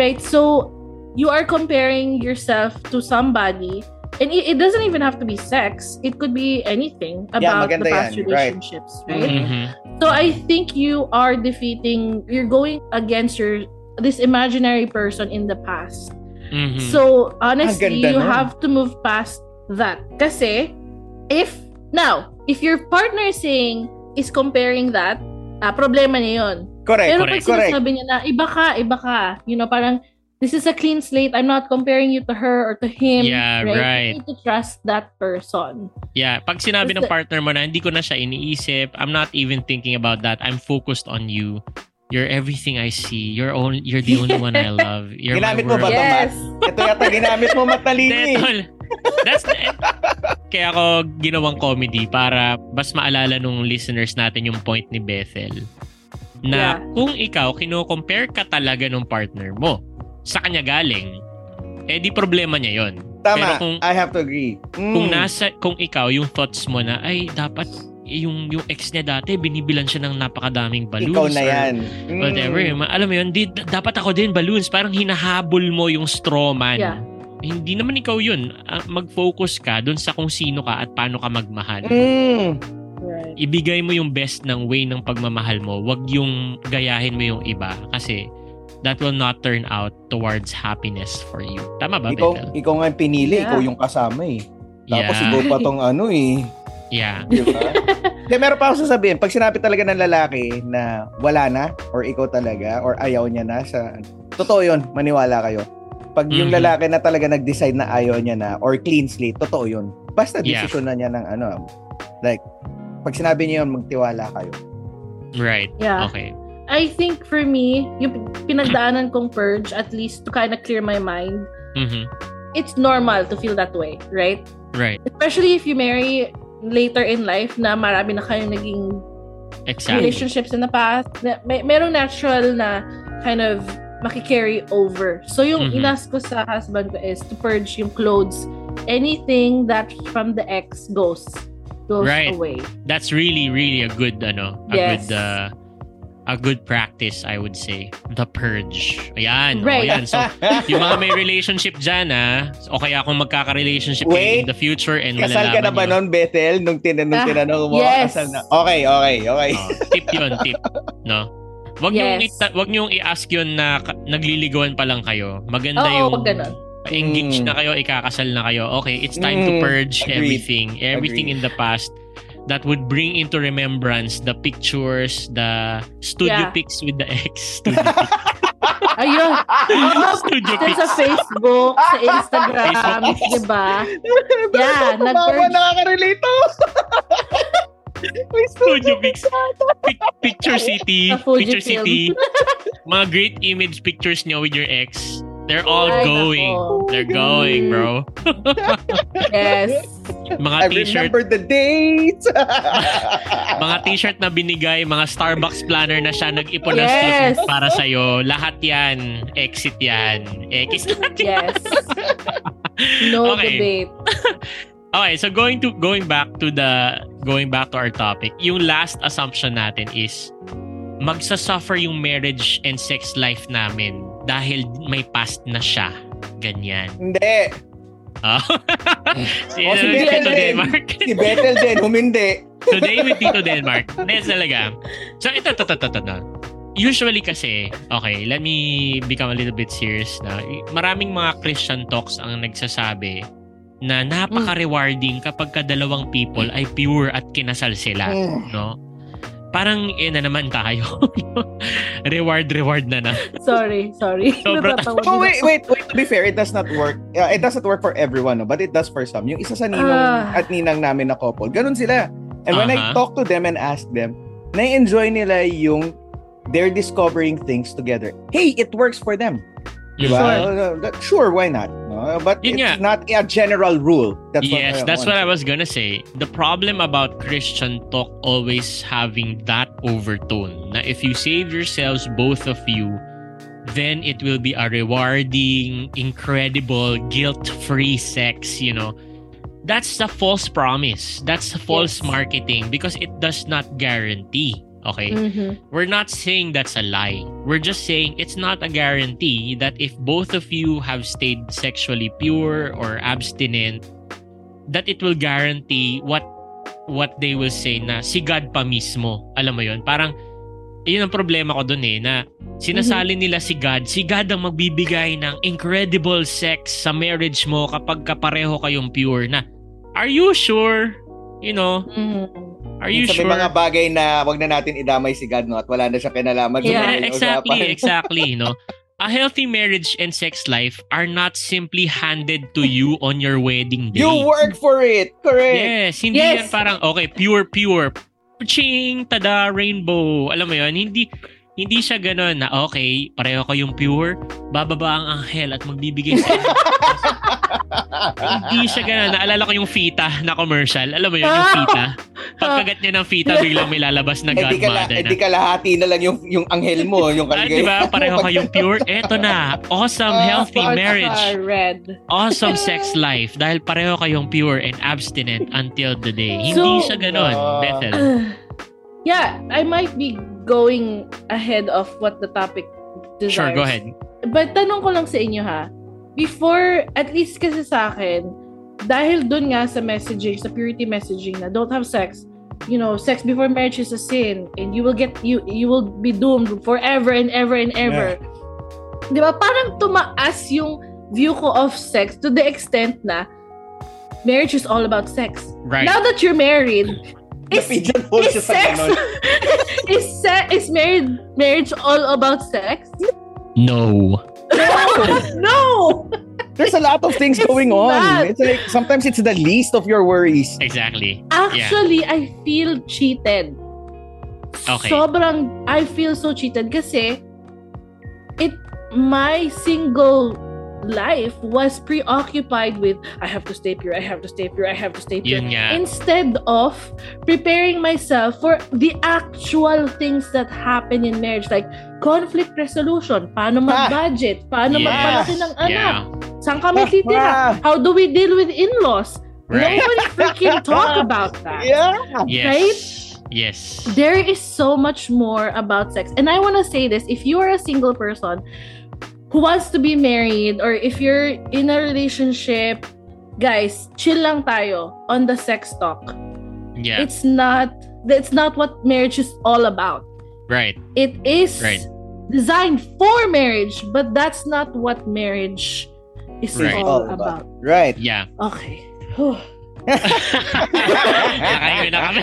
Right? So, you are comparing yourself to somebody and it, it doesn't even have to be sex. It could be anything about yeah, the past yan. relationships, right? right? Mm-hmm. So, I think you are defeating, you're going against your this imaginary person in the past. Mm-hmm. So, honestly, you nun. have to move past that. Kasi, if, now, if your partner is saying, is comparing that, Ah, problema niya yun. Correct, Pero correct, pag sinasabi niya na, iba ka, iba ka. You know, parang, this is a clean slate. I'm not comparing you to her or to him. Yeah, right? right. You need to trust that person. Yeah, pag sinabi It's ng the... partner mo na, hindi ko na siya iniisip. I'm not even thinking about that. I'm focused on you. You're everything I see. You're only, you're the only one I love. You're ginamit mo ba ito, yes. Mas? Ito yata, ginamit mo matalini. That's the end. Kaya ako ginawang comedy para mas maalala nung listeners natin yung point ni Bethel na yeah. kung ikaw kino-compare ka talaga nung partner mo sa kanya galing, eh di problema niya yon. Tama. Pero kung, I have to agree. Mm. Kung nasa kung ikaw yung thoughts mo na ay dapat yung yung ex niya dati binibilan siya ng napakadaming balloons. Ikaw na yan. Mm. Whatever. Alam mo yun, di, dapat ako din balloons. Parang hinahabol mo yung straw man. Yeah. Hindi naman ikaw yun. Mag-focus ka dun sa kung sino ka at paano ka magmahal. Mm. Right. Ibigay mo yung best ng way ng pagmamahal mo. Huwag yung gayahin mo yung iba kasi that will not turn out towards happiness for you. Tama ba, ikaw, Bethel? Ikaw nga yung pinili. Yeah. Ikaw yung kasama eh. Tapos yeah. siguro pa tong ano eh. Yeah. Diba? Kaya meron pa ako sasabihin, pag sinabi talaga ng lalaki na wala na or ikaw talaga or ayaw niya na sa... Totoo yun, maniwala kayo. Pag yung mm-hmm. lalaki na talaga nag-decide na ayaw niya na or clean slate, totoo yun. Basta desisyon yeah. na niya ng ano. Like, pag sinabi niya yun, magtiwala kayo. Right. Yeah. Okay. I think for me, yung pinagdaanan kong purge, at least to kind of clear my mind, mm-hmm. it's normal to feel that way, right? Right. Especially if you marry later in life na marami na kayong naging exactly. relationships in the past. May, merong natural na kind of maki-carry over. So, yung mm-hmm. inas ko sa husband ko is to purge yung clothes. Anything that from the ex goes. Goes right. away. That's really, really a good, ano, a yes. good, uh, a good practice, I would say. The purge. Ayan. Right. O, ayan. So, yung mga may relationship dyan, ha? O kaya kung magkaka-relationship Wait, in the future and wala naman yun. Kasal ka na ba nun, Bethel? Nung tinanong, ah, tinanong mo, yes. kasal na. Okay, okay, okay. Oh, tip yun, tip. No? Wag yes. niyo wag niyo i-ask yun na nagliligawan pa lang kayo. Maganda oh, yung engage mm. na kayo, ikakasal na kayo. Okay, it's time mm. to purge Agreed. everything. Everything Agreed. in the past that would bring into remembrance the pictures, the studio yeah. pics with the ex. Studio pics. Ayun. Studio pics. Sa Facebook, sa Instagram, Facebook. Diba? Yeah, nag-purge. Nakaka-relate to. Studio pics, picture city, picture city, mga great image pictures niyo with your ex. They're all Ay, going. Ako. They're going, bro. Yes. Mga I t-shirt. I remember the dates. Mga t-shirt na binigay, mga Starbucks planner na siya nag-ipon ng yes. para sa'yo. Lahat yan. Exit yan. X lahat yan. Yes. No debate. Okay, so going to going back to the going back to our topic. Yung last assumption natin is magsasuffer yung marriage and sex life namin dahil may past na siya. Ganyan. Hindi. Oh. Si, oh, si uh, Bethel Tito Denmarc. Si Bethel din, humindi. Today with Tito Denmarc. Next talaga. So ito, ito, ito, ito. Usually kasi, okay, let me become a little bit serious na. Maraming mga Christian talks ang nagsasabi na napaka-rewarding kapag kadalawang people ay pure at kinasal sila. Mm. No? Parang eh na naman tayo. reward, reward na na. Sorry, sorry. So, oh, wait, wait, wait. To be fair, it does not work. Uh, it does not work for everyone, no? But it does for some. Yung isa sa ninong uh, at ninang namin na couple, ganun sila. And when uh-huh. I talk to them and ask them, na-enjoy nila yung they're discovering things together. Hey, it works for them. Diba? Sure, sure why not? No? But yun it's nga. Not a general rule. That's yes, what that's what I was gonna say. The problem about Christian talk always having that overtone. Na if you save yourselves, both of you, then it will be a rewarding, incredible, guilt-free sex, you know. That's the false promise. That's the false yes. marketing because it does not guarantee. Okay? Mm-hmm. We're not saying that's a lie. We're just saying it's not a guarantee that if both of you have stayed sexually pure or abstinent, that it will guarantee what what they will say na si God pa mismo. Alam mo yun? Parang, yun ang problema ko dun eh, na sinasali mm-hmm. nila si God. Si God ang magbibigay ng incredible sex sa marriage mo kapag kapareho kayong pure na. Are you sure? You know? Mm-hmm. Are you sabi sure? Mga bagay na wag na natin idamay si God, no? At wala na siya kinalaman. Yeah, exactly, exactly, no? A healthy marriage and sex life are not simply handed to you on your wedding day. You work for it, correct? Yes, hindi yes. yan parang, okay, pure, pure. Ching, tada, rainbow. Alam mo yun, hindi, hindi siya ganun na, okay, pareho kayong pure, bababa ang anghel at magbibigay sa hindi siya ganun. Naalala ko yung Fita na commercial. Alam mo yun, yung Fita. Pagkagat niya ng Fita, biglang may lalabas na godmother na. Eh di kalahati na lang yung, yung anghel mo. Yung ah, diba? Pareho kayong pure. Eto na. Awesome, healthy marriage. Awesome sex life. Dahil pareho kayong pure and abstinent until the day. Hindi so, siya ganun, uh, Bethel. Yeah, I might be going ahead of what the topic desires. Sure, go ahead. But tanong ko lang sa inyo ha. Before, at least kasi sa akin, dahil dun nga sa messaging, sa purity messaging na don't have sex, you know, sex before marriage is a sin and you will get, you you will be doomed forever and ever and ever. Yeah. Di ba? Parang tumaas yung view ko of sex to the extent na marriage is all about sex. Right. Now that you're married, is, is sex, is, se- is married, marriage all about sex? No. No. no. There's a lot of things it's going on. Not. It's like sometimes it's the least of your worries. Exactly. Actually, yeah. I feel cheated. Okay. Sobrang I feel so cheated kasi it my single life was preoccupied with I have to stay pure, I have to stay pure, I have to stay pure. Yeah. Instead of preparing myself for the actual things that happen in marriage, like conflict resolution, paano mag-budget, paano yes. magpalaki ng anak, yeah. saan kami titira, how do we deal with in-laws? Right. Nobody freaking talk about that. Yeah. Yes. Right? Yes. There is so much more about sex. And I want to say this, if you are a single person who wants to be married or if you're in a relationship, guys, chill lang tayo on the sex talk. Yeah. It's not it's not what marriage is all about. Right. It is right. designed for marriage, but that's not what marriage is right. all about. Right. Yeah. Okay. Nakayo na kami.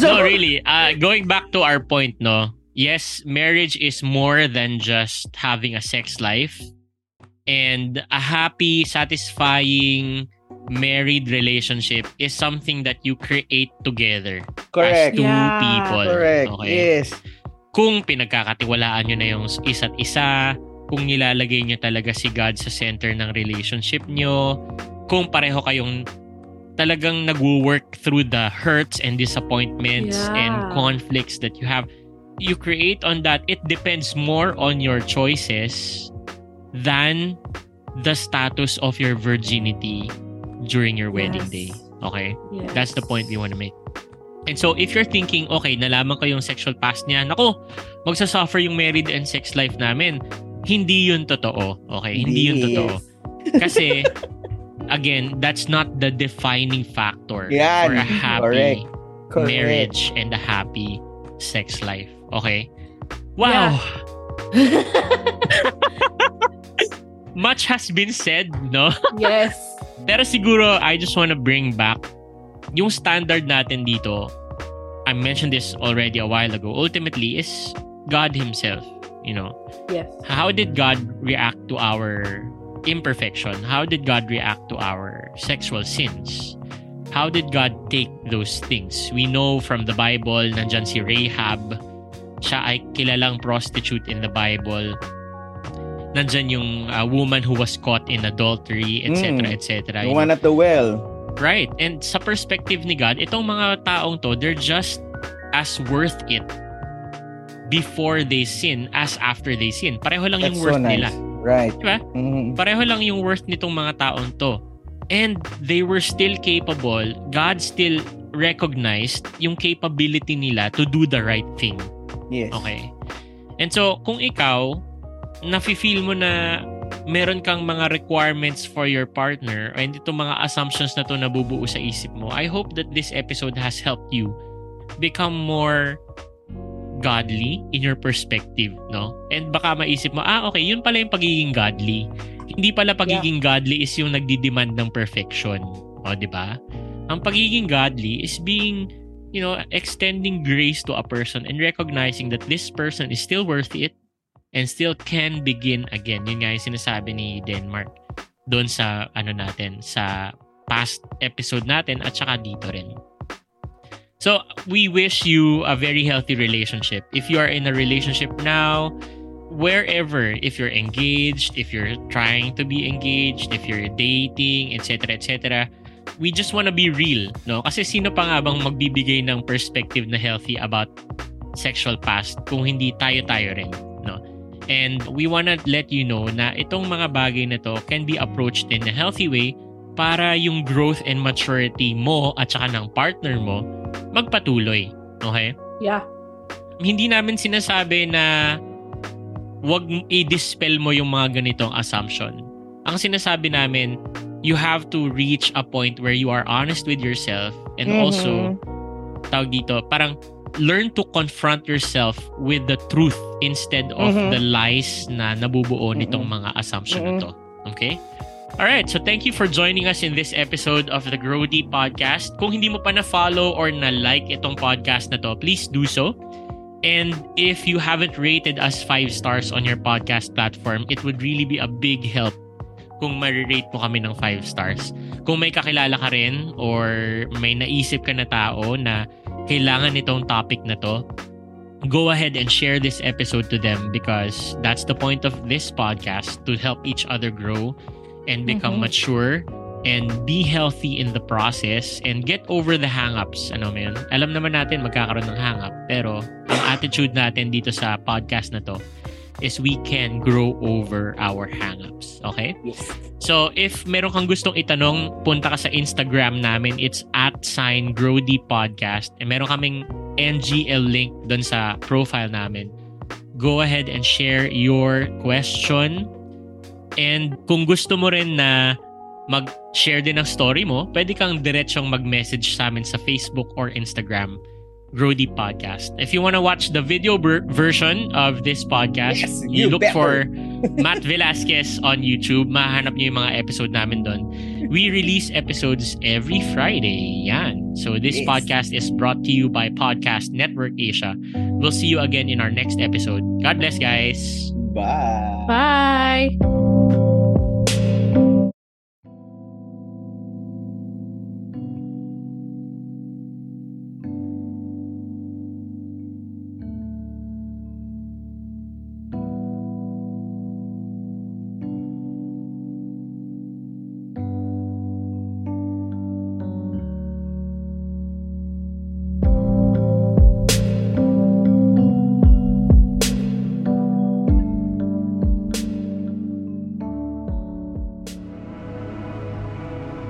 No, really. Uh, going back to our point, no? Yes, marriage is more than just having a sex life. And a happy, satisfying married relationship is something that you create together. Correct. As two yeah, people. Correct. Okay? Yes. Kung pinagkakatiwalaan nyo na yung isa't isa, kung nilalagay nyo talaga si God sa center ng relationship nyo, kung pareho kayong talagang nag-work through the hurts and disappointments yeah. and conflicts that you have, you create on that. It depends more on your choices than the status of your virginity during your wedding yes. day. Okay? Yes. That's the point we want to make. And so, if you're thinking, okay, nalaman ko yung sexual past niya, nako, magsasuffer yung married and sex life namin. Hindi yun totoo. Okay? Hindi yes. yun totoo. Kasi, again, that's not the defining factor yeah, for a happy correct. marriage correct. and a happy sex life. Okay? Wow! Yeah. Much has been said, no? Yes. Pero siguro, I just want to bring back yung standard natin dito. I mentioned this already a while ago. Ultimately, is God Himself, you know? Yes. How did God react to our imperfection? How did God react to our sexual sins? How did God take those things? We know from the Bible, nandyan si Rahab. Siya ay kilalang prostitute in the Bible. Nandyan yung uh, woman who was caught in adultery, et cetera, mm, et cetera. The one at the well. Right. And sa perspective ni God, itong mga taong to, they're just as worth it before they sin as after they sin. Pareho lang That's yung worth so nice. nila. Right. Diba? Mm-hmm. Pareho lang yung worth nitong mga taong to. And they were still capable. God still recognized yung capability nila to do the right thing. Yes. Okay. And so, kung ikaw, nafe-feel mo na meron kang mga requirements for your partner and itong mga assumptions na to nabubuo sa isip mo, I hope that this episode has helped you become more godly in your perspective, no? And baka maisip mo, ah, okay, yun pala yung pagiging godly. Hindi pala pagiging yeah. godly is yung nagdi-demand ng perfection. O, di ba? Ang pagiging godly is being, you know, extending grace to a person and recognizing that this person is still worth it and still can begin again. Yun nga yung sinasabi ni Denmarc doon sa, ano natin, sa past episode natin at saka dito rin. So, we wish you a very healthy relationship. If you are in a relationship now, wherever, if you're engaged, if you're trying to be engaged, if you're dating, et cetera, et cetera, we just want to be real, no? Kasi sino pa nga bang magbibigay ng perspective na healthy about sexual past kung hindi tayo-tayo rin, no? And we want to let you know na itong mga bagay na to can be approached in a healthy way para yung growth and maturity mo at saka ng partner mo magpatuloy. Okay? Yeah. Hindi namin sinasabi na wag i-dispel mo yung mga ganitong assumption. Ang sinasabi namin, you have to reach a point where you are honest with yourself and mm-hmm. also, tawag dito, parang learn to confront yourself with the truth instead of mm-hmm. the lies na nabubuo nitong mm-hmm. mga assumption mm-hmm. na to. Okay? All right, so thank you for joining us in this episode of the Groovy Podcast. Kung hindi mo pa na-follow or na-like itong podcast na to, please do so. And if you haven't rated us five stars on your podcast platform, it would really be a big help kung ma-rate mo kami ng five stars. Kung may kakilala ka rin or may naisip ka na tao na kailangan itong topic na to, go ahead and share this episode to them because that's the point of this podcast, to help each other grow and become mm-hmm. mature and be healthy in the process and get over the hang-ups. Ano man yun? Alam naman natin magkakaroon ng hang-up, pero ang attitude natin dito sa podcast na to is we can grow over our hang-ups. Okay? Yes. So, if meron kang gustong itanong, punta ka sa Instagram namin. It's at sign Groovy Podcast. And meron kaming N G L link dun sa profile namin. Go ahead and share your question. And kung gusto mo rin na mag-share din ang story mo, pwede kang diretsyong mag-message sa amin sa Facebook or Instagram, Groovy Podcast. If you want to watch the video ber- version of this podcast, yes, you, you look better. for Matt Velasquez on YouTube. Mahanap niyo yung mga episode namin doon. We release episodes every Friday. Yan. So this yes. podcast is brought to you by Podcast Network Asia. We'll see you again in our next episode. God bless, guys. Bye. Bye.